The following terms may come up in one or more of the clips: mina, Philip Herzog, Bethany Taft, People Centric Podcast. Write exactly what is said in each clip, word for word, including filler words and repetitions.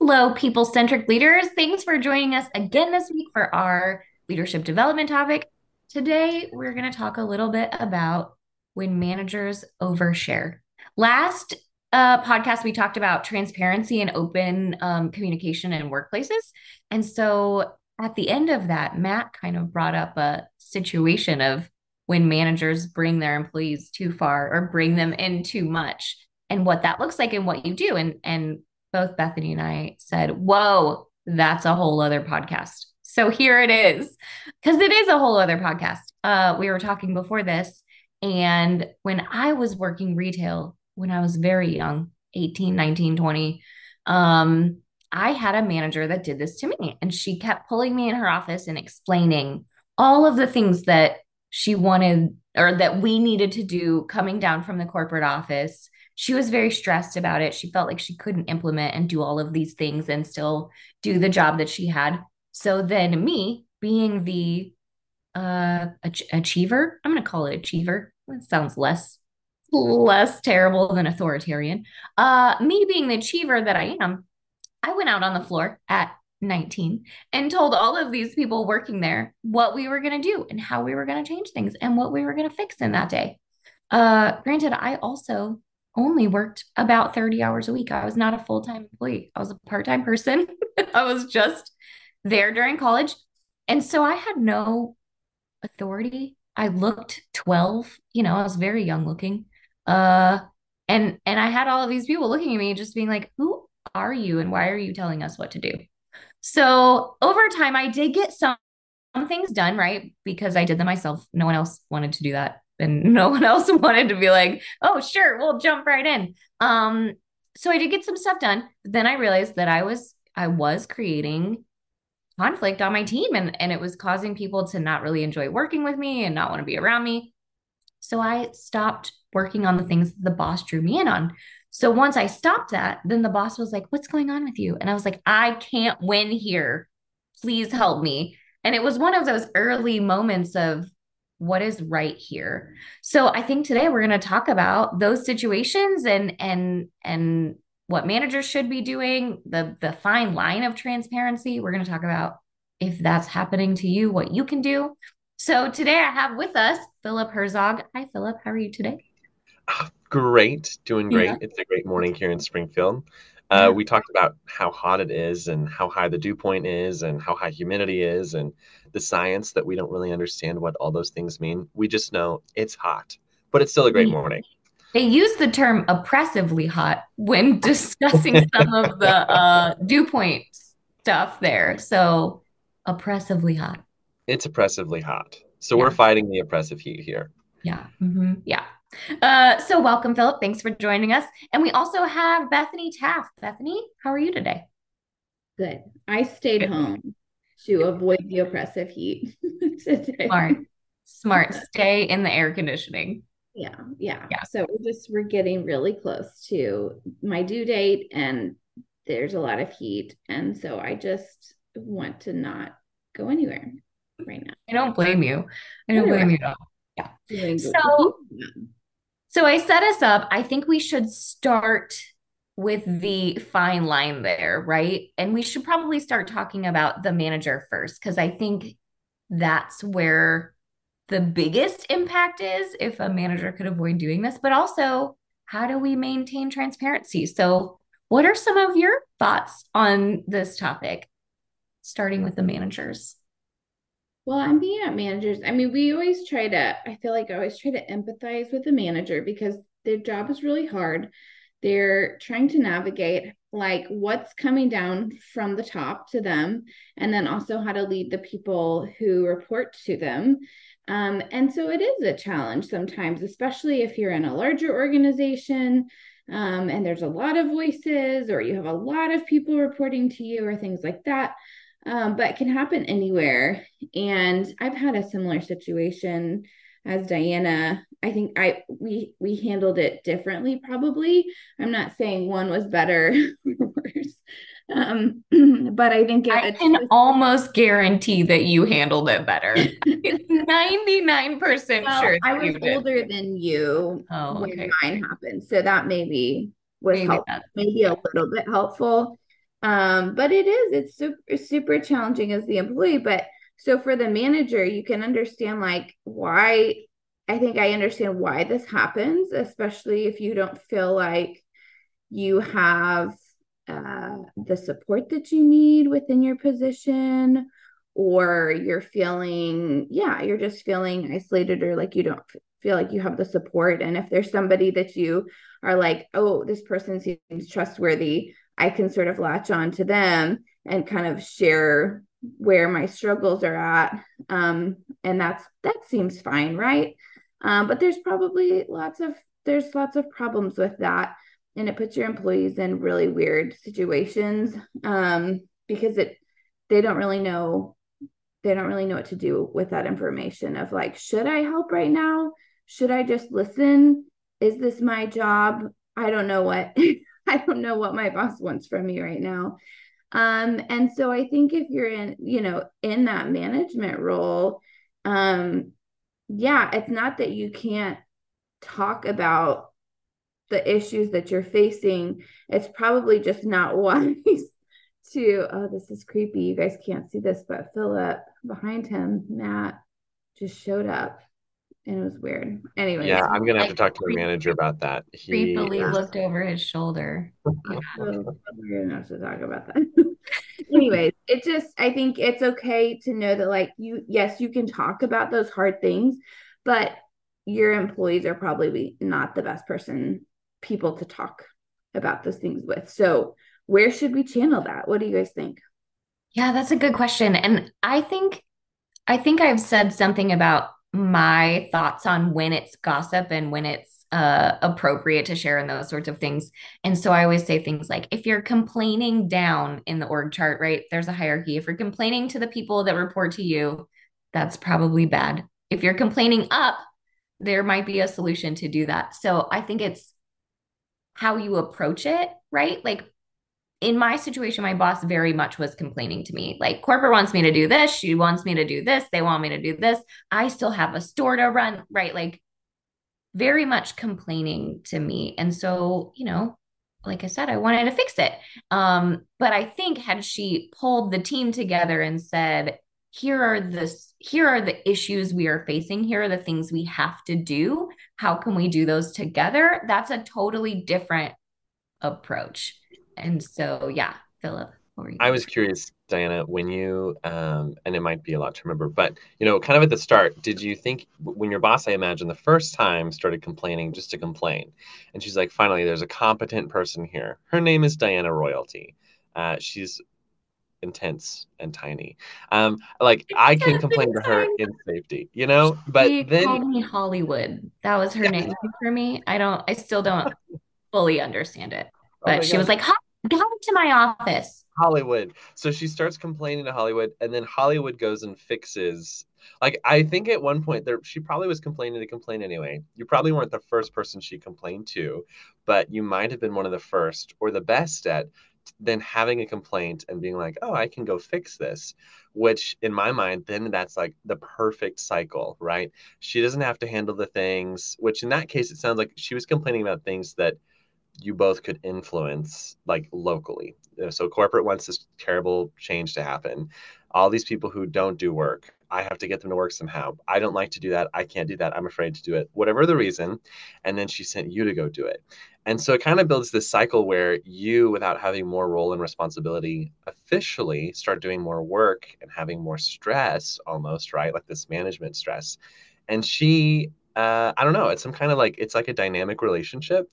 Hello, people-centric leaders. Thanks for joining us again this week for our leadership development topic. Today, we're going to talk a little bit about when managers overshare. Last uh, podcast, we talked about transparency and open um, communication in workplaces. And so at the end of that, Matt kind of brought up a situation of when managers bring their employees too far or bring them in too much and what that looks like and what you do. And, and both Bethany and I said, whoa, that's a whole other podcast. So here it is, because it is a whole other podcast. Uh, we were talking before this, and when I was working retail, when I was very young, eighteen, nineteen, twenty, um, I had a manager that did this to me, and she kept pulling me in her office and explaining all of the things that she wanted or that we needed to do coming down from the corporate office. She was very stressed about it. She felt like she couldn't implement and do all of these things and still do the job that she had. So then me being the uh, ach- achiever, I'm going to call it achiever. That sounds less, less terrible than authoritarian. Uh, me being the achiever that I am, I went out on the floor at nineteen and told all of these people working there what we were going to do and how we were going to change things and what we were going to fix in that day. Uh, granted, I also only worked about thirty hours a week. I was not a full-time employee. I was a part-time person. I was just there during college. And so I had no authority. I looked twelve, you know, I was very young looking. Uh, and, and I had all of these people looking at me just being like, who are you? And why are you telling us what to do? So over time, I did get some, some things done, right? Because I did them myself. No one else wanted to do that. And no one else wanted to be like, oh, sure, we'll jump right in. Um, so I did get some stuff done. But then I realized that I was, I was creating conflict on my team, and, and it was causing people to not really enjoy working with me and not want to be around me. So I stopped working on the things that the boss drew me in on. So once I stopped that, then the boss was like, what's going on with you? And I was like, I can't win here. Please help me. And it was one of those early moments of, what is right here? So I think today we're going to talk about those situations and and and what managers should be doing, the the fine line of transparency. We're going to talk about if that's happening to you, what you can do. So today I have with us Philip Herzog. Hi, Philip. How are you today? Great. Doing great. Yeah. It's a great morning here in Springfield. Uh, yeah. We talked about how hot it is and how high the dew point is and how high humidity is and the science that we don't really understand what all those things mean. We just know it's hot, but it's still a great morning. They use the term oppressively hot when discussing some of the uh, dew point stuff there. So oppressively hot. It's oppressively hot. So yeah. We're fighting the oppressive heat here. Yeah. Mm-hmm. Yeah. Uh, so welcome, Philip. Thanks for joining us. And we also have Bethany Taft. Bethany, how are you today? Good. I stayed home to avoid the oppressive heat today. Smart. Smart. Stay in the air conditioning. Yeah, yeah. Yeah. So we're just, we're getting really close to my due date and there's a lot of heat. And so I just want to not go anywhere right now. I don't blame you. I don't blame you at all. Yeah. So, so I set us up. I think we should start with the fine line there, right? And we should probably start talking about the manager first, because I think that's where the biggest impact is if a manager could avoid doing this, but also how do we maintain transparency? So what are some of your thoughts on this topic, starting with the managers? Well, I'm being at managers. I mean, we always try to, I feel like I always try to empathize with the manager because their job is really hard. They're trying to navigate like what's coming down from the top to them, and then also how to lead the people who report to them. Um, and so it is a challenge sometimes, especially if you're in a larger organization. um, and there's a lot of voices, or you have a lot of people reporting to you, or things like that. Um, but it can happen anywhere. And I've had a similar situation as Diana. I think I we we handled it differently, probably. I'm not saying one was better or worse. Um, but I think it, I can it's, almost guarantee that you handled it better. ninety-nine percent well, sure. I was older than you oh, when okay. mine happened, so that maybe was maybe, helpful, maybe a little bit helpful. Um, but it is it's super super challenging as the employee. But so for the manager, you can understand like why. I think I understand why this happens, especially if you don't feel like you have Uh, the support that you need within your position, or you're feeling, yeah, you're just feeling isolated, or like you don't feel like you have the support. And if there's somebody that you are like, oh, this person seems trustworthy, I can sort of latch on to them and kind of share where my struggles are at. Um, and that's, that seems fine. Right. Um, but there's probably lots of, there's lots of problems with that. And it puts your employees in really weird situations um, because it they don't really know they don't really know what to do with that information of like, should I help right now? Should I just listen? Is this my job? I don't know what I don't know what my boss wants from me right now. Um, and so I think if you're in, you know, in that management role, um, yeah, it's not that you can't talk about the issues that you're facing. It's probably just not wise to, oh, this is creepy. You guys can't see this, but Philip behind him, Matt, just showed up and it was weird. Anyway. Yeah, I'm going to have to talk to the manager about that. He creepily uh, looked over his shoulder. Yeah. So we're going to have to talk about that. Anyways, it just, I think it's okay to know that like you, yes, you can talk about those hard things, but your employees are probably not the best person people to talk about those things with. So where should we channel that? What do you guys think? Yeah, that's a good question. And I think, I think I've said something about my thoughts on when it's gossip and when it's uh, appropriate to share and those sorts of things. And so I always say things like, if you're complaining down in the org chart, right, there's a hierarchy. If you're complaining to the people that report to you, that's probably bad. If you're complaining up, there might be a solution to do that. So I think it's how you approach it, right? Like in my situation, my boss very much was complaining to me. Like corporate wants me to do this. She wants me to do this. They want me to do this. I still have a store to run, right? Like very much complaining to me. And so, you know, like I said, I wanted to fix it. Um, but I think had she pulled the team together and said, here are the, here are the issues we are facing. Here are the things we have to do. How can we do those together? That's a totally different approach. And so, yeah, Philip, what were you? I was curious, Diana, when you, um, and it might be a lot to remember, but, you know, kind of at the start, did you think when your boss, I imagine the first time started complaining just to complain, and she's like, finally, there's a competent person here. Her name is Diana Royalty. Uh, she's intense and tiny. Um, like it's I can complain to her in safety, you know. But she then called me Hollywood. That was her yeah. name for me. I don't. I still don't fully understand it. But oh she God. was like, "Come to my office, Hollywood." So she starts complaining to Hollywood, and then Hollywood goes and fixes. Like I think at one point there, she probably was complaining to complain anyway. You probably weren't the first person she complained to, but you might have been one of the first or the best at. Than having a complaint and being like, oh, I can go fix this, which in my mind, then that's like the perfect cycle, right? She doesn't have to handle the things, which in that case, it sounds like she was complaining about things that you both could influence like locally. So corporate wants this terrible change to happen. All these people who don't do work, I have to get them to work somehow. I don't like to do that. I can't do that. I'm afraid to do it, whatever the reason. And then she sent you to go do it. And so it kind of builds this cycle where you, without having more role and responsibility, officially start doing more work and having more stress almost, right? Like this management stress. And she, uh, I don't know, it's some kind of like, it's like a dynamic relationship.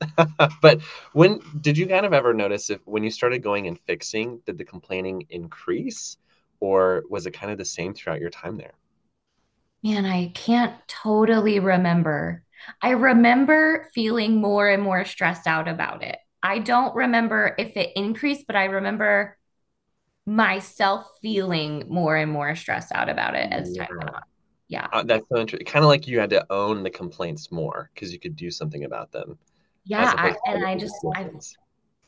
But when did you kind of ever notice if when you started going and fixing, did the complaining increase? Or was it kind of the same throughout your time there? Man, I can't totally remember. I remember feeling more and more stressed out about it. I don't remember if it increased, but I remember myself feeling more and more stressed out about it as yeah. time went on. Yeah. Uh, that's so interesting. Kind of like you had to own the complaints more because you could do something about them. Yeah. I, and I just, I,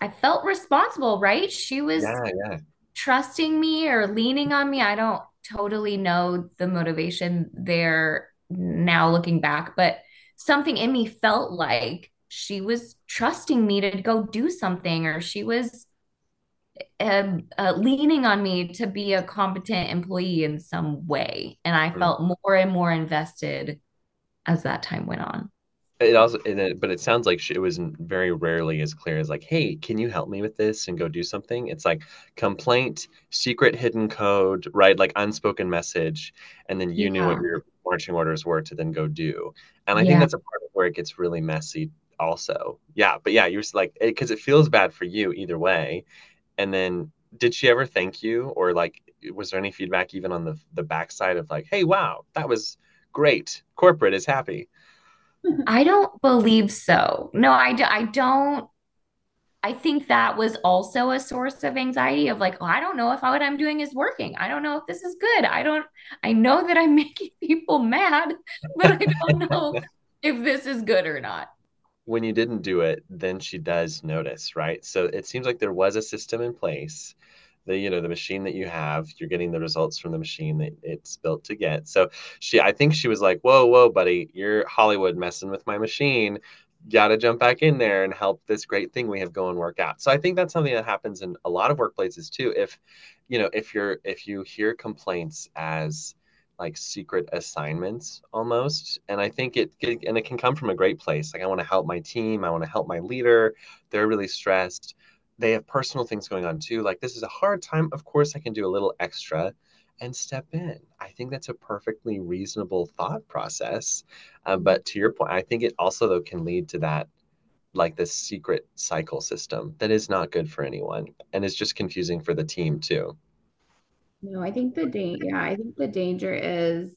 I felt responsible, right? She was yeah, yeah. trusting me or leaning on me. I don't totally know the motivation there now looking back, but something in me felt like she was trusting me to go do something, or she was um, uh, leaning on me to be a competent employee in some way. And I felt more and more invested as that time went on. It also, and it, but it sounds like she, it was very rarely as clear as like, hey, can you help me with this and go do something? It's like complaint, secret hidden code, right? Like unspoken message. And then you yeah. knew what your marching orders were to then go do. And I yeah. think that's a part of where it gets really messy also. Yeah. But yeah, you're like, because it, it feels bad for you either way. And then did she ever thank you? Or like, was there any feedback even on the, the backside of like, hey, wow, that was great. Corporate is happy. I don't believe so. No, I, do, I don't. I think that was also a source of anxiety of like, oh, I don't know if what I'm doing is working. I don't know if this is good. I don't, I know that I'm making people mad, but I don't know if this is good or not. When you didn't do it, then she does notice, right? So it seems like there was a system in place. The, you know, the machine that you have, you're getting the results from the machine that it's built to get. So she, I think she was like, whoa, whoa, buddy, you're Hollywood messing with my machine. Got to jump back in there and help this great thing we have go and work out. So I think that's something that happens in a lot of workplaces too. If, you know, if you're, if you hear complaints as like secret assignments almost. And I think it, it and it can come from a great place. Like I want to help my team. I want to help my leader. They're really stressed. They have personal things going on too. Like this is a hard time. Of course I can do a little extra and step in. I think that's a perfectly reasonable thought process. Uh, but to your point, I think it also though can lead to that, like this secret cycle system that is not good for anyone. And it's just confusing for the team too. No, I think the danger, yeah, I think the danger is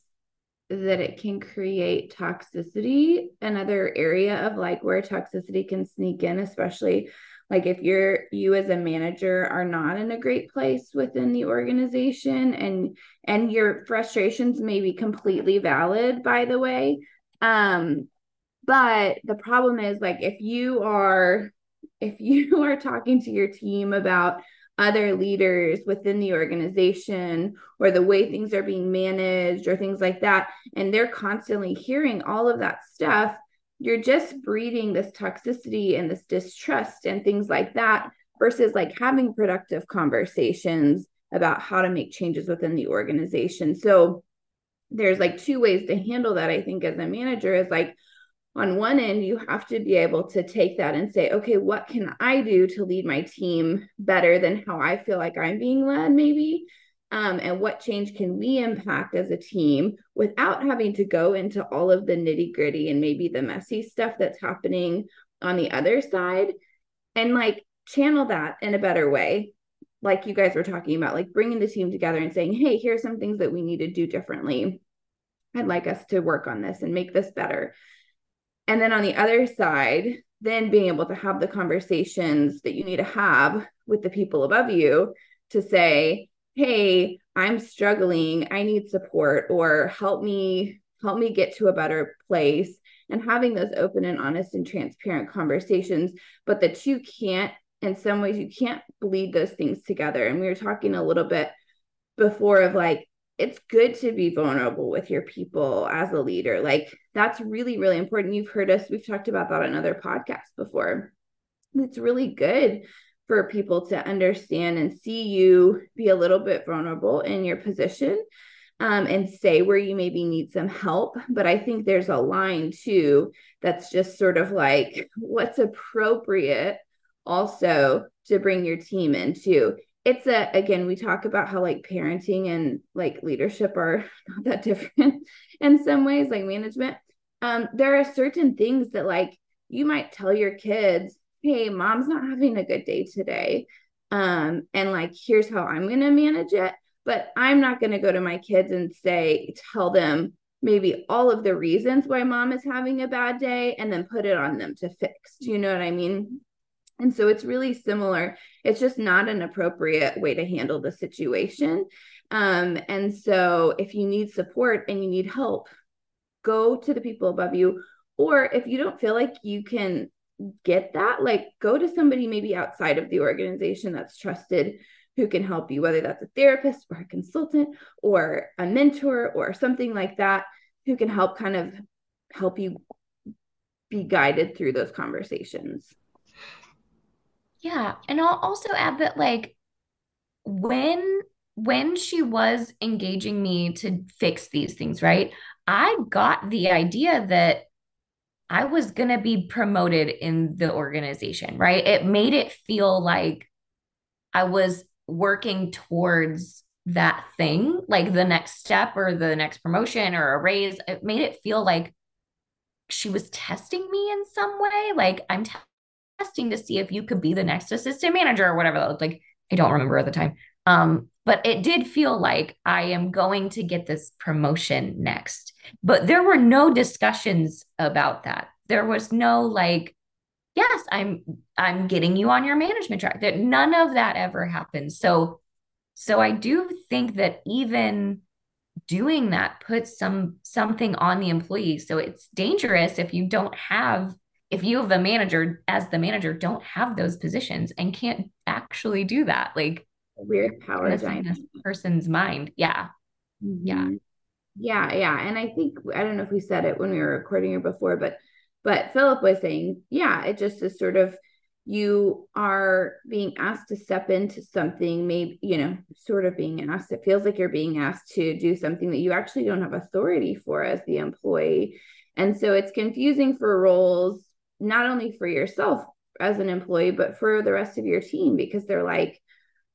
that it can create toxicity, another area of like where toxicity can sneak in, especially like if you're, you as a manager are not in a great place within the organization, and, and your frustrations may be completely valid, by the way. Um, but the problem is like, if you are, if you are talking to your team about other leaders within the organization or the way things are being managed or things like that, and they're constantly hearing all of that stuff, you're just breeding this toxicity and this distrust and things like that versus like having productive conversations about how to make changes within the organization. So there's like two ways to handle that. I think as a manager is like, on one end, you have to be able to take that and say, okay, what can I do to lead my team better than how I feel like I'm being led maybe? Um, and what change can we impact as a team without having to go into all of the nitty gritty and maybe the messy stuff that's happening on the other side, and like channel that in a better way. Like you guys were talking about, like bringing the team together and saying, hey, here's some things that we need to do differently. I'd like us to work on this and make this better. And then on the other side, then being able to have the conversations that you need to have with the people above you to say, hey, I'm struggling. I need support, or help me, help me get to a better place, and having those open and honest and transparent conversations, but that you can't, in some ways you can't bleed those things together. And we were talking a little bit before of like, it's good to be vulnerable with your people as a leader. Like that's really, really important. You've heard us, we've talked about that on other podcasts before. It's really good for people to understand and see you be a little bit vulnerable in your position, um, and say where you maybe need some help. But I think there's a line too, that's just sort of like what's appropriate also to bring your team into. It's a, again, we talk about how like parenting and like leadership are not that different in some ways, like management. Um, there are certain things that like, you might tell your kids, hey, mom's not having a good day today. Um, and like, here's how I'm going to manage it, but I'm not going to go to my kids and say, tell them, maybe all of the reasons why mom is having a bad day and then put it on them to fix. Do you know what I mean? And so it's really similar. It's just not an appropriate way to handle the situation. Um, and so if you need support and you need help, go to the people above you. Or if you don't feel like you can get that, like go to somebody maybe outside of the organization that's trusted who can help you, whether that's a therapist or a consultant or a mentor or something like that, who can help kind of help you be guided through those conversations. Yeah. And I'll also add that like when, when she was engaging me to fix these things, right, I got the idea that I was going to be promoted in the organization, right? It made it feel like I was working towards that thing, like the next step or the next promotion or a raise. It made it feel like she was testing me in some way. Like I'm t- testing to see if you could be the next assistant manager or whatever that looked like. I don't remember at the time. Um, but it did feel like I am going to get this promotion next, but there were no discussions about that. There was no like, yes, I'm, I'm getting you on your management track, that none of that ever happened. So, so I do think that even doing that puts some, something on the employee. So it's dangerous if you don't have, if you have a manager as the manager, don't have those positions and can't actually do that. Like, weird power dynamic in this person's mind. Yeah. Yeah. Yeah. Yeah. And I think, I don't know if we said it when we were recording or before, but, but Philip was saying, yeah, it just is sort of, you are being asked to step into something, maybe, you know, sort of being asked, it feels like you're being asked to do something that you actually don't have authority for as the employee. And so it's confusing for roles, not only for yourself as an employee, but for the rest of your team, because they're like,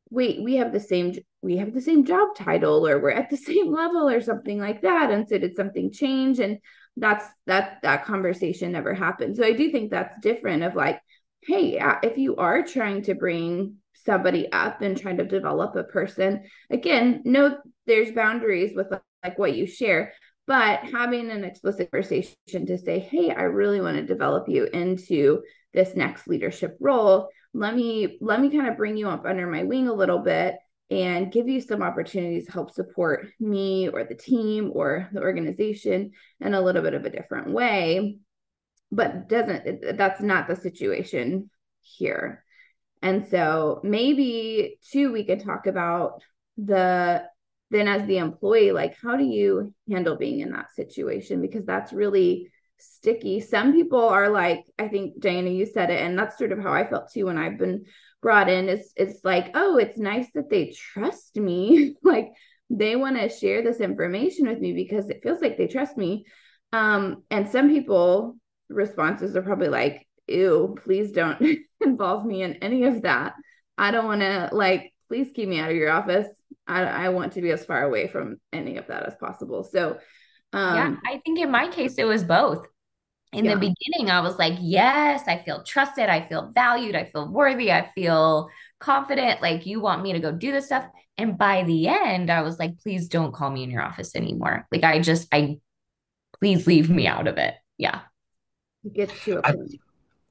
wait, we have the same, we have the same job title, or we're at the same level or something like that. And so did something change? And that's, that, that conversation never happened. So I do think that's different of like, hey, if you are trying to bring somebody up and trying to develop a person, again, no, there's boundaries with like what you share, but having an explicit conversation to say, hey, I really want to develop you into this next leadership role. Let me, let me kind of bring you up under my wing a little bit and give you some opportunities to help support me or the team or the organization in a little bit of a different way, but doesn't, that's not the situation here. And so maybe too, we could talk about the, then as the employee, like how do you handle being in that situation? Because that's really sticky. Some people are like, I think Diana, you said it, and that's sort of how I felt too when I've been brought in, is it's like, oh, it's nice that they trust me. Like they want to share this information with me because it feels like they trust me. Um, and some people responses are probably like, ew, please don't involve me in any of that. I don't want to, like, please keep me out of your office. I, I want to be as far away from any of that as possible. So Um, yeah, I think in my case, it was both. In yeah. the beginning, I was like, yes, I feel trusted. I feel valued. I feel worthy. I feel confident. Like you want me to go do this stuff. And by the end, I was like, please don't call me in your office anymore. Like I just, I, please leave me out of it. Yeah. It gets to a point. I,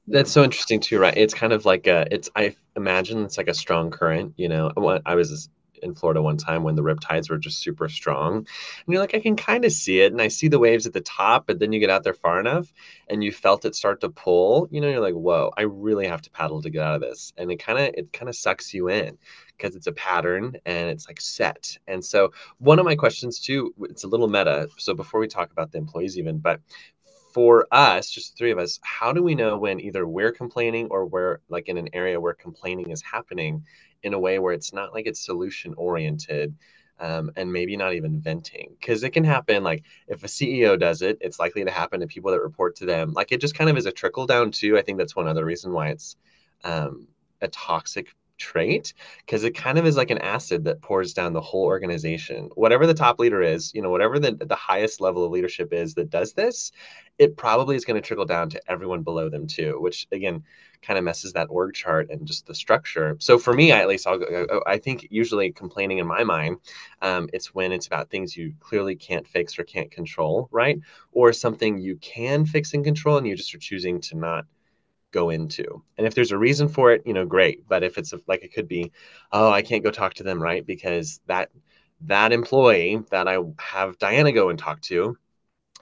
that's so interesting too, right? It's kind of like a, it's, I imagine it's like a strong current, you know, I was in Florida one time when the riptides were just super strong. And you're like, I can kind of see it. And I see the waves at the top, but then you get out there far enough and you felt it start to pull, you know, you're like, whoa, I really have to paddle to get out of this. And it kind of, it kind of sucks you in because it's a pattern and it's like set. And so one of my questions too, it's a little meta. So before we talk about the employees even, but for us, just the three of us, how do we know when either we're complaining or we're like in an area where complaining is happening in a way where it's not like it's solution oriented, um, and maybe not even venting? Because it can happen. Like if a C E O does it, it's likely to happen to people that report to them. Like it just kind of is a trickle down too. I think that's one other reason why it's um, a toxic trait, because it kind of is like an acid that pours down the whole organization. Whatever the top leader is, you know, whatever the, the highest level of leadership is that does this, it probably is going to trickle down to everyone below them too, which again, kind of messes that org chart and just the structure. So for me, I, at least I'll go, I think usually complaining in my mind, um, it's when it's about things you clearly can't fix or can't control, right? Or something you can fix and control, and you just are choosing to not go into. And if there's a reason for it, you know, great. But if it's a, like, it could be, oh, I can't go talk to them, right? Because that, that employee that I have Diana go and talk to,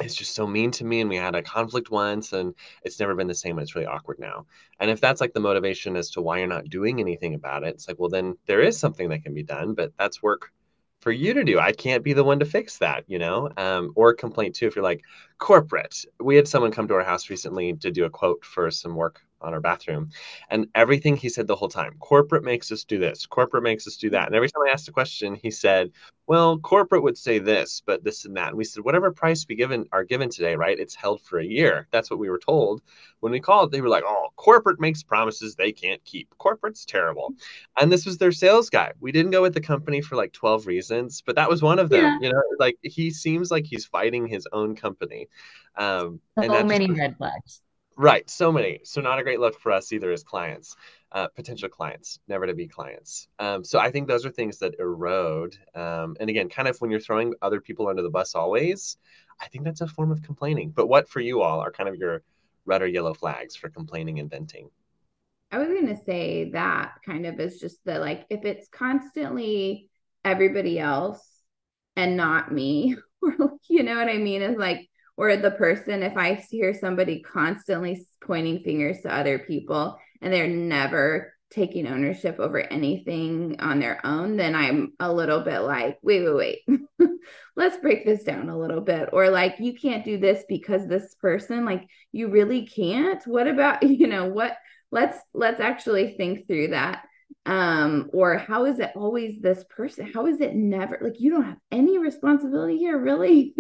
it's just so mean to me, and we had a conflict once, and it's never been the same, and it's really awkward now. And if that's like the motivation as to why you're not doing anything about it, it's like, well, then there is something that can be done, but that's work for you to do. I can't be the one to fix that, you know? Um, or complaint too, if you're like corporate. We had someone come to our house recently to do a quote for some work on our bathroom, and everything he said the whole time, corporate makes us do this, corporate makes us do that. And every time I asked a question, he said, well, corporate would say this, but this and that. And we said, whatever price we given are given today, right? It's held for a year. That's what we were told when we called. They were like, oh, corporate makes promises they can't keep. Corporate's terrible. And this was their sales guy. We didn't go with the company for like twelve reasons, but that was one of them. Yeah. You know, like he seems like he's fighting his own company. Um, so and that's many red flags. Right. So many. So not a great look for us either as clients, uh, potential clients, never to be clients. Um, so I think those are things that erode. Um, and again, kind of when you're throwing other people under the bus always, I think that's a form of complaining. But what for you all are kind of your red or yellow flags for complaining and venting? I was going to say that kind of is just the, like, if it's constantly everybody else and not me, you know what I mean? It's like, or the person, if I hear somebody constantly pointing fingers to other people and they're never taking ownership over anything on their own, then I'm a little bit like, wait, wait, wait, let's break this down a little bit. Or like, you can't do this because this person, like, you really can't. What about, you know, what, let's, let's actually think through that. Um, or how is it always this person? How is it never, like, you don't have any responsibility here, really?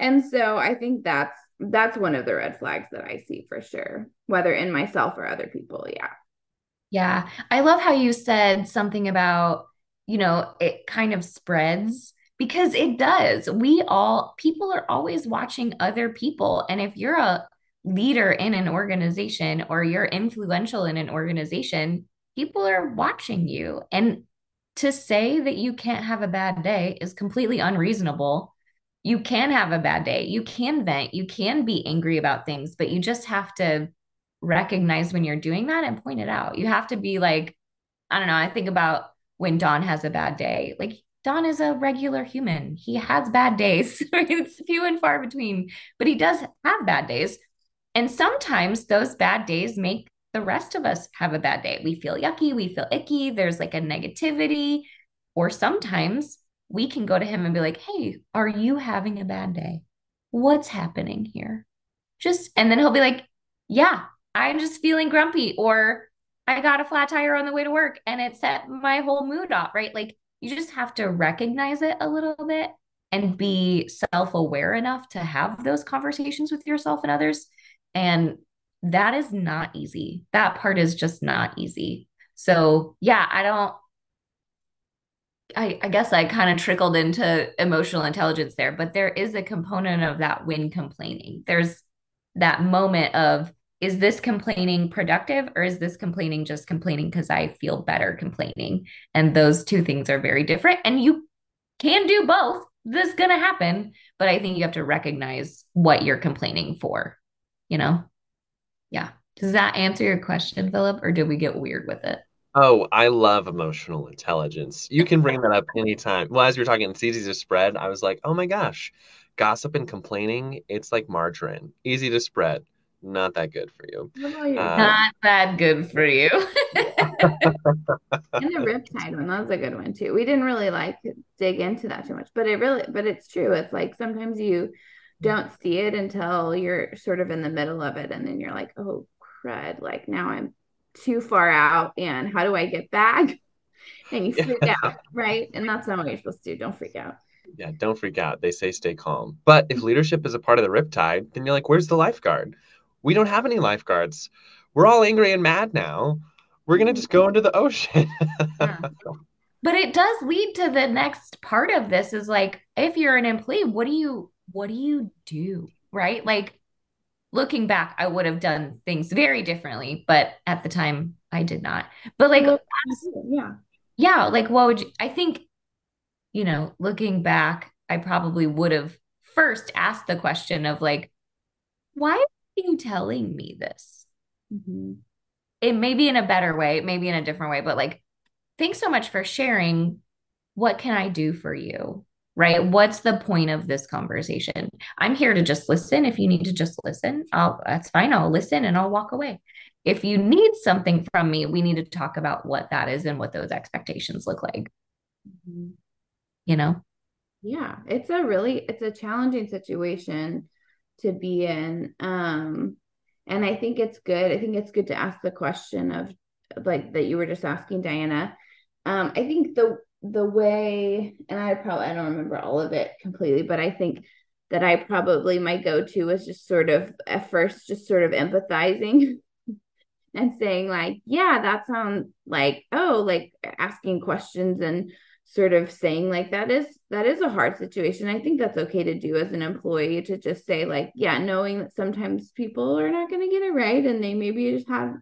And so I think that's, that's one of the red flags that I see for sure, whether in myself or other people. Yeah. Yeah. I love how you said something about, you know, it kind of spreads, because it does. We all, people are always watching other people. And if you're a leader in an organization or you're influential in an organization, people are watching you, and to say that you can't have a bad day is completely unreasonable. You can have a bad day. You can vent. You can be angry about things, but you just have to recognize when you're doing that and point it out. You have to be like, I don't know. I think about when Don has a bad day. Like, Don is a regular human. He has bad days. It's few and far between, but he does have bad days. And sometimes those bad days make the rest of us have a bad day. We feel yucky. We feel icky. There's like a negativity. Or sometimes we can go to him and be like, hey, are you having a bad day? What's happening here? Just, and then he'll be like, yeah, I'm just feeling grumpy, or I got a flat tire on the way to work and it set my whole mood off, right? Like, you just have to recognize it a little bit and be self-aware enough to have those conversations with yourself and others. And that is not easy. That part is just not easy. So yeah, I don't, I, I guess I kind of trickled into emotional intelligence there, but there is a component of that when complaining. There's that moment of, is this complaining productive, or is this complaining just complaining because I feel better complaining? And those two things are very different, and you can do both. This is going to happen, but I think you have to recognize what you're complaining for, you know? Yeah. Does that answer your question, Philip, or did we get weird with it? Oh, I love emotional intelligence. You can bring that up anytime. Well, as you were talking, it's easy to spread. I was like, oh my gosh, gossip and complaining, it's like margarine. Easy to spread. Not that good for you. No, you're uh, not that good for you. And the riptide one, that was a good one too. We didn't really like dig into that too much, but it really, but it's true. It's like, sometimes you don't see it until you're sort of in the middle of it. And then you're like, oh crud, like now I'm too far out, and how do I get back? And you freak yeah. out, right? And that's not what you're supposed to do. Don't freak out. Yeah, don't freak out. They say stay calm. But if leadership is a part of the riptide, then you're like, where's the lifeguard? We don't have any lifeguards. We're all angry and mad now. we're going to just go into the ocean. Yeah. But it does lead to the next part of this is like, if you're an employee, what do you, what do you do? Right? Like, looking back, I would have done things very differently, but at the time I did not. But like, yeah, yeah. Like, what would you, I think, you know, looking back, I probably would have first asked the question of like, why are you telling me this? Mm-hmm. It may be in a better way, maybe in a different way, but like, thanks so much for sharing. What can I do for you? Right? What's the point of this conversation? I'm here to just listen. If you need to just listen, I'll, that's fine. I'll listen and I'll walk away. If you need something from me, we need to talk about what that is and what those expectations look like. Mm-hmm. You know? Yeah. It's a really, it's a challenging situation to be in. Um, and I think it's good. I think it's good to ask the question of like that you were just asking, Diana. Um, I think the, the way, and I probably, I don't remember all of it completely, but I think that I probably, my go-to was just sort of at first, just sort of empathizing and saying like, yeah, that sounds like, oh, like asking questions and sort of saying like, that is, that is a hard situation. I think that's okay to do as an employee, to just say like, yeah, knowing that sometimes people are not going to get it right. And they maybe just have,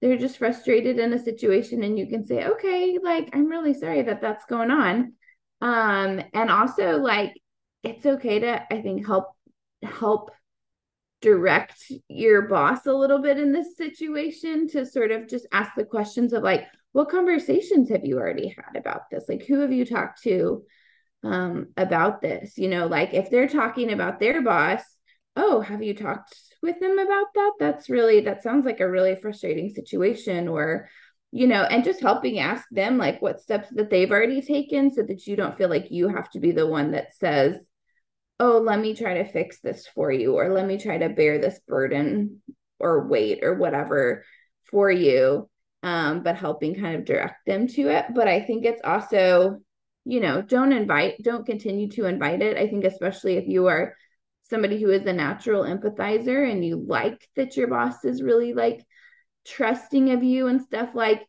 they're just frustrated in a situation, and you can say, okay, like, I'm really sorry that that's going on. Um, and also like, it's okay to, I think, help, help direct your boss a little bit in this situation, to sort of just ask the questions of like, what conversations have you already had about this? Like, who have you talked to um, about this? You know, like if they're talking about their boss, oh, have you talked with them about that? That's really, that sounds like a really frustrating situation. Or, you know, and just helping ask them like what steps that they've already taken, so that you don't feel like you have to be the one that says, oh, let me try to fix this for you, or let me try to bear this burden or weight or whatever for you. Um, but helping kind of direct them to it. But I think it's also, you know, don't invite, don't continue to invite it. I think especially if you are somebody who is a natural empathizer and you like that your boss is really like trusting of you and stuff, like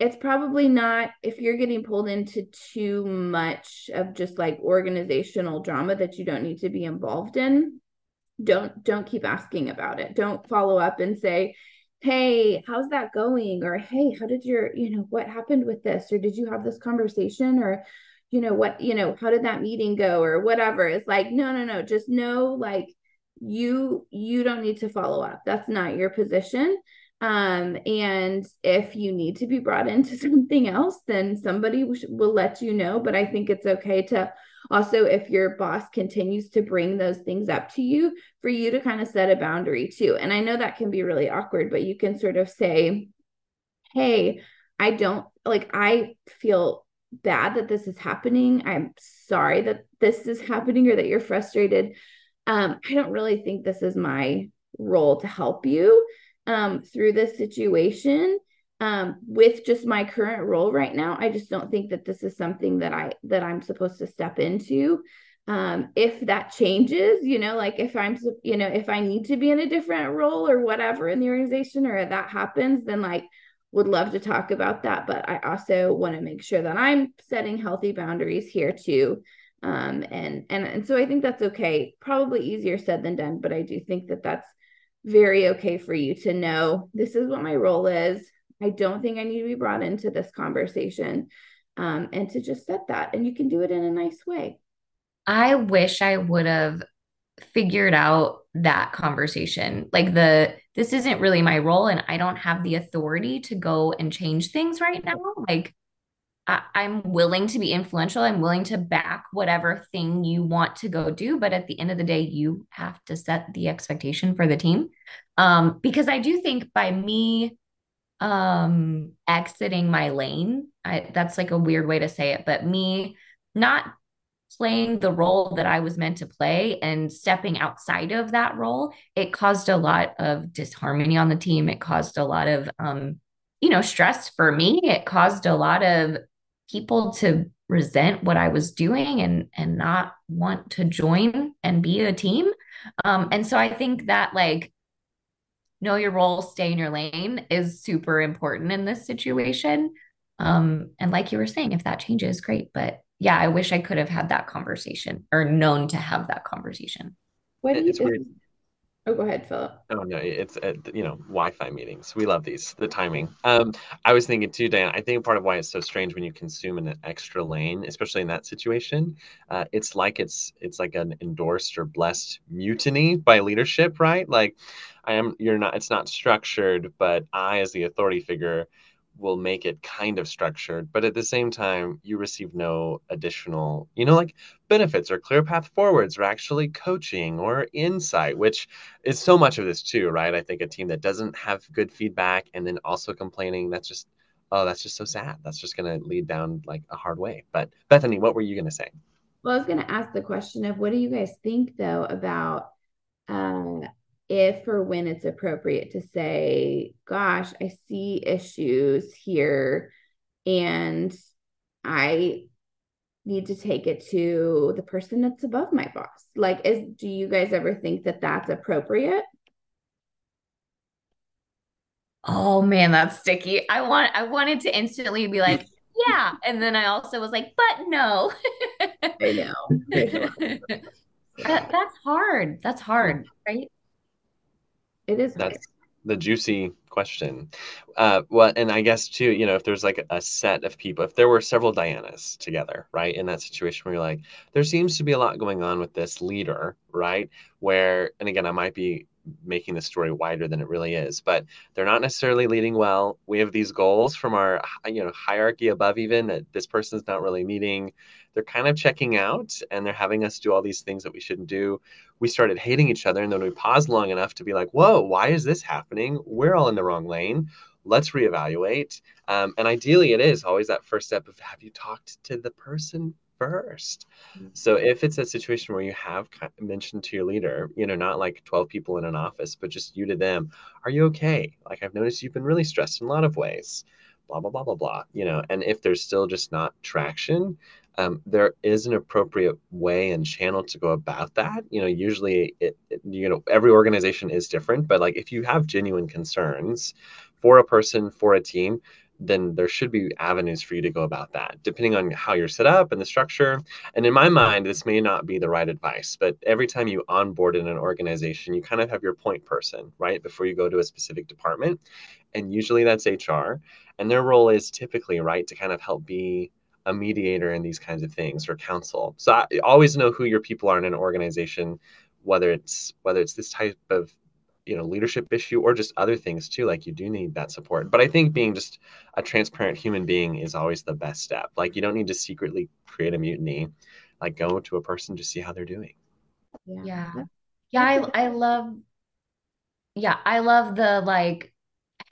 it's probably not, if you're getting pulled into too much of just like organizational drama that you don't need to be involved in, don't, don't keep asking about it. Don't follow up and say, hey, how's that going? Or, hey, how did your, you know, what happened with this? Or did you have this conversation? Or, you know, what, you know, how did that meeting go or whatever? It's like, no, no, no, just know, like you, you don't need to follow up. That's not your position. Um, and if you need to be brought into something else, then somebody will let you know. But I think it's okay to also, if your boss continues to bring those things up to you, for you to kind of set a boundary too. And I know that can be really awkward, but you can sort of say, hey, I don't like, I feel bad that this is happening. I'm sorry that this is happening or that you're frustrated. Um, I don't really think this is my role to help you um, through this situation. Um, with just my current role right now, I just don't think that this is something that I, that I'm supposed to step into. Um, if that changes, you know, like if I'm, you know, if I need to be in a different role or whatever in the organization, or that happens, then like, would love to talk about that. But I also want to make sure that I'm setting healthy boundaries here too. Um, and, and, and so I think that's okay. Probably easier said than done, but I do think that that's very okay for you to know, this is what my role is. I don't think I need to be brought into this conversation, um, and to just set that, and you can do it in a nice way. I wish I would have figured out that conversation. Like the, this isn't really my role and I don't have the authority to go and change things right now. Like I, I'm willing to be influential. I'm willing to back whatever thing you want to go do. But at the end of the day, you have to set the expectation for the team. Um, because I do think by me, um, exiting my lane, I, that's like a weird way to say it, but me not playing the role that I was meant to play and stepping outside of that role, it caused a lot of disharmony on the team. It caused a lot of, um, you know, stress for me. It caused a lot of people to resent what I was doing and, and not want to join and be a team. Um, and so I think that like, know your role, stay in your lane is super important in this situation. Um, and like you were saying, if that changes, great. But yeah, I wish I could have had that conversation or known to have that conversation. What do you it's weird. Oh, go ahead, Philip. Oh, no, it's, uh, you know, Wi-Fi meetings. We love these, the timing. Um, I was thinking too, Diane, I think part of why it's so strange when you consume in an extra lane, especially in that situation, uh, it's like it's it's like an endorsed or blessed mutiny by leadership, right? Like, I am, you're not, it's not structured, but I, as the authority figure, will make it kind of structured, but at the same time, you receive no additional, you know, like benefits or clear path forwards or actually coaching or insight, which is so much of this too, right? I think a team that doesn't have good feedback and then also complaining, that's just, oh, that's just so sad. That's just going to lead down like a hard way. But Bethany, what were you going to say? Well, I was going to ask the question of what do you guys think though about, um, if or when it's appropriate to say, gosh, I see issues here and I need to take it to the person that's above my boss. Like, is, do you guys ever think that that's appropriate? Oh man, that's sticky. I want, I wanted to instantly be like, yeah. And then I also was like, but no. I know. that, that's hard. That's hard. Right. It is. That's the juicy question. Uh, well, and I guess too, you know, if there's like a set of people, if there were several Dianas together, right, in that situation where you're like, there seems to be a lot going on with this leader, right, where, and again, I might be making the story wider than it really is, but they're not necessarily leading well. We have these goals from our, you know, hierarchy above even that this person's not really meeting. They're kind of checking out and they're having us do all these things that we shouldn't do. We started hating each other. And then we paused long enough to be like, whoa, why is this happening? We're all in the wrong lane. Let's reevaluate. Um, and ideally it is always that first step of, have you talked to the person first? So if it's a situation where you have mentioned to your leader, you know, not like twelve people in an office, but just you to them, are you okay? Like, I've noticed you've been really stressed in a lot of ways, blah, blah, blah, blah, blah, you know, and if there's still just not traction, um, there is an appropriate way and channel to go about that. You know, usually, it, it, you know, every organization is different, but like if you have genuine concerns for a person, for a team, then there should be avenues for you to go about that, depending on how you're set up and the structure. And in my mind, this may not be the right advice, but every time you onboard in an organization, you kind of have your point person, right, before you go to a specific department. And usually that's H R. And their role is typically, right, to kind of help be a mediator in these kinds of things, or counsel. So I always know who your people are in an organization, whether it's whether it's this type of, you know, leadership issue or just other things too, like you do need that support. But I think being just a transparent human being is always the best step. Like, you don't need to secretly create a mutiny, like go to a person to see how they're doing. Yeah. Yeah. I, I love, yeah, I love the, like,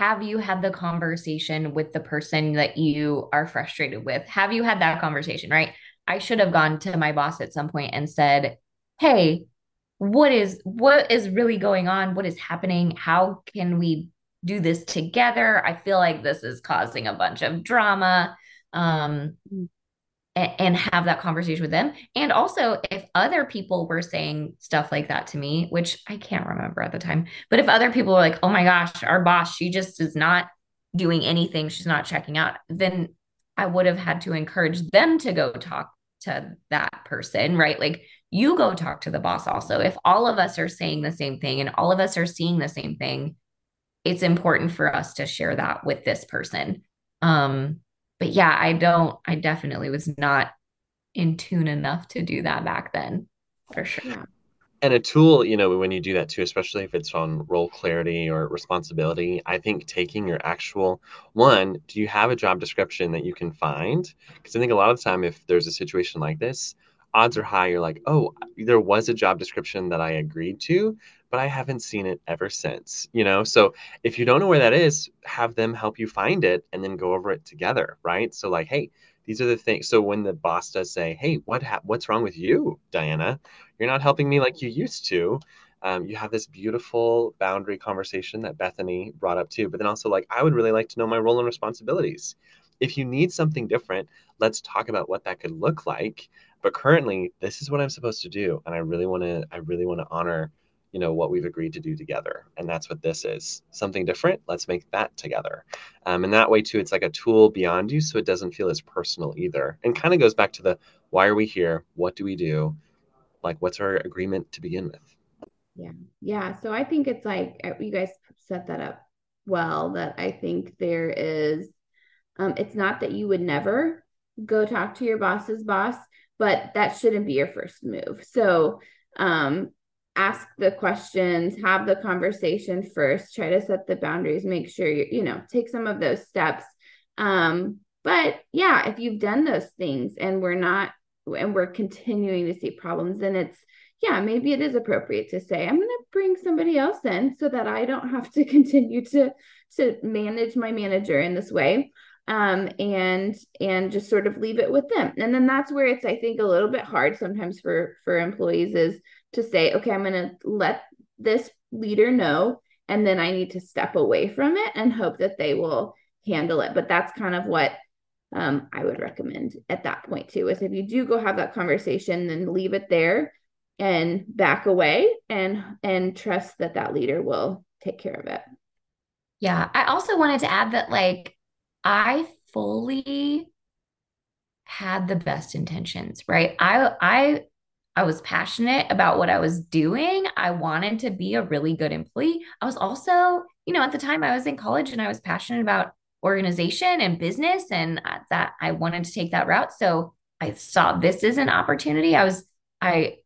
have you had the conversation with the person that you are frustrated with? Have you had that conversation, right? I should have gone to my boss at some point and said, hey, What is what is really going on? What is happening? How can we do this together? I feel like this is causing a bunch of drama, um, and, and have that conversation with them. And also, if other people were saying stuff like that to me, which I can't remember at the time, but if other people were like, oh my gosh, our boss, she just is not doing anything. She's not checking out. Then I would have had to encourage them to go talk to that person, right? Like, you go talk to the boss also. If all of us are saying the same thing and all of us are seeing the same thing, it's important for us to share that with this person. Um, but yeah, I don't, I definitely was not in tune enough to do that back then, for sure. And a tool, you know, when you do that too, especially if it's on role clarity or responsibility, I think taking your actual one, do you have a job description that you can find? Because I think a lot of the time, if there's a situation like this, odds are high, you're like, oh, there was a job description that I agreed to, but I haven't seen it ever since, you know? So if you don't know where that is, have them help you find it and then go over it together, right? So like, hey, these are the things. So when the boss does say, hey, what ha- what's wrong with you, Diana? You're not helping me like you used to. Um, you have this beautiful boundary conversation that Bethany brought up too, but then also like, I would really like to know my role and responsibilities. If you need something different, let's talk about what that could look like. But currently, this is what I'm supposed to do. And I really want to, I really want to honor, you know, what we've agreed to do together. And that's what this is. Something different. Let's make that together. Um, and that way, too, it's like a tool beyond you. So it doesn't feel as personal either. And kind of goes back to the, why are we here? What do we do? Like, what's our agreement to begin with? Yeah. Yeah. So I think it's like, you guys set that up well, that I think there is, um, it's not that you would never go talk to your boss's boss, but that shouldn't be your first move. So, um, ask the questions, have the conversation first, try to set the boundaries, make sure you, you know, take some of those steps. Um, but yeah, if you've done those things and we're not, and we're continuing to see problems, then it's, yeah, maybe it is appropriate to say, I'm going to bring somebody else in so that I don't have to continue to, to manage my manager in this way. Um, and, and just sort of leave it with them. And then that's where it's, I think, a little bit hard sometimes for, for employees is to say, okay, I'm going to let this leader know, and then I need to step away from it and hope that they will handle it. But that's kind of what um, I would recommend at that point too, is if you do go have that conversation, then leave it there and back away and, and trust that that leader will take care of it. Yeah. I also wanted to add that, like, I fully had the best intentions, right? I, I, I was passionate about what I was doing. I wanted to be a really good employee. I was also, you know, at the time I was in college and I was passionate about organization and business, and that I wanted to take that route. So I saw this as an opportunity. I was, I,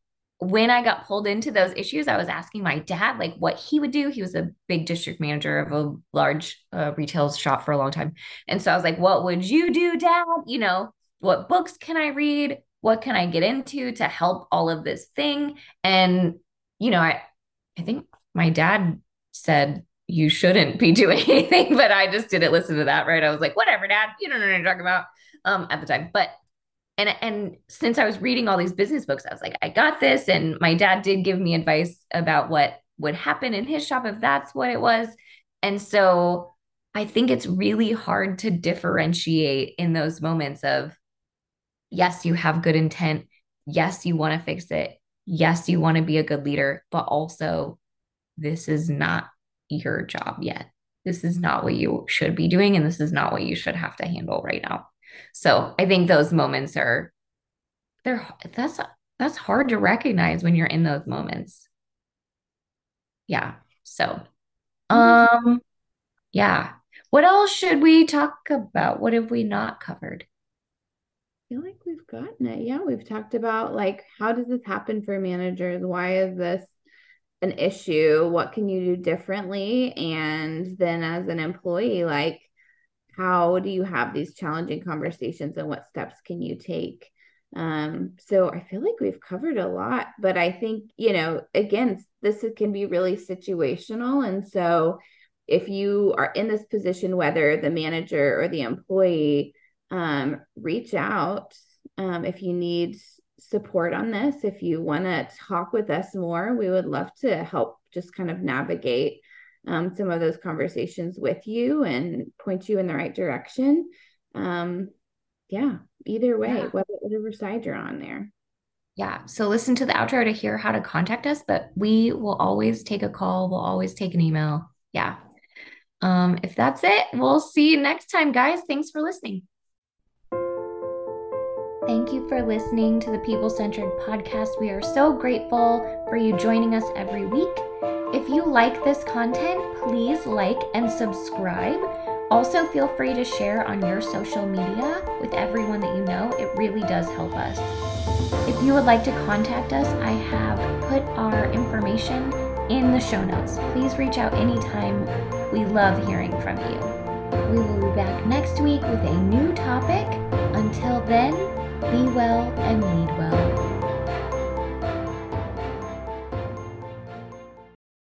when I got pulled into those issues, I was asking my dad, like, what he would do. He was a big district manager of a large uh, retail shop for a long time. And so I was like, what would you do, Dad? You know, what books can I read? What can I get into to help all of this thing? And, you know, I, I think my dad said, you shouldn't be doing anything, but I just didn't listen to that. Right. I was like, whatever, Dad, you don't know what I'm talking about um, at the time. But, and, and since I was reading all these business books, I was like, I got this. And my dad did give me advice about what would happen in his shop if that's what it was. And so I think it's really hard to differentiate in those moments of, yes, you have good intent. Yes, you want to fix it. Yes, you want to be a good leader, but also this is not your job yet. This is not what you should be doing. And this is not what you should have to handle right now. So I think those moments are, they're, that's, that's hard to recognize when you're in those moments. Yeah. So, um, yeah. What else should we talk about? What have we not covered? I feel like we've gotten it. Yeah. We've talked about, like, how does this happen for managers? Why is this an issue? What can you do differently? And then as an employee, like, how do you have these challenging conversations and what steps can you take? Um, so I feel like we've covered a lot, but I think, you know, again, this can be really situational. And so if you are in this position, whether the manager or the employee, um, reach out, um, if you need support on this, if you want to talk with us more, we would love to help just kind of navigate, um, some of those conversations with you and point you in the right direction. Um, yeah, either way, yeah. Whether, whatever side you're on there. Yeah. So listen to the outro to hear how to contact us, but we will always take a call. We'll always take an email. Yeah. Um, if that's it, we'll see you next time, guys. Thanks for listening. Thank you for listening to the People Centric Podcast. We are so grateful for you joining us every week. If you like this content, please like and subscribe. Also, feel free to share on your social media with everyone that you know. It really does help us. If you would like to contact us, I have put our information in the show notes. Please reach out anytime. We love hearing from you. We will be back next week with a new topic. Until then, be well and lead well.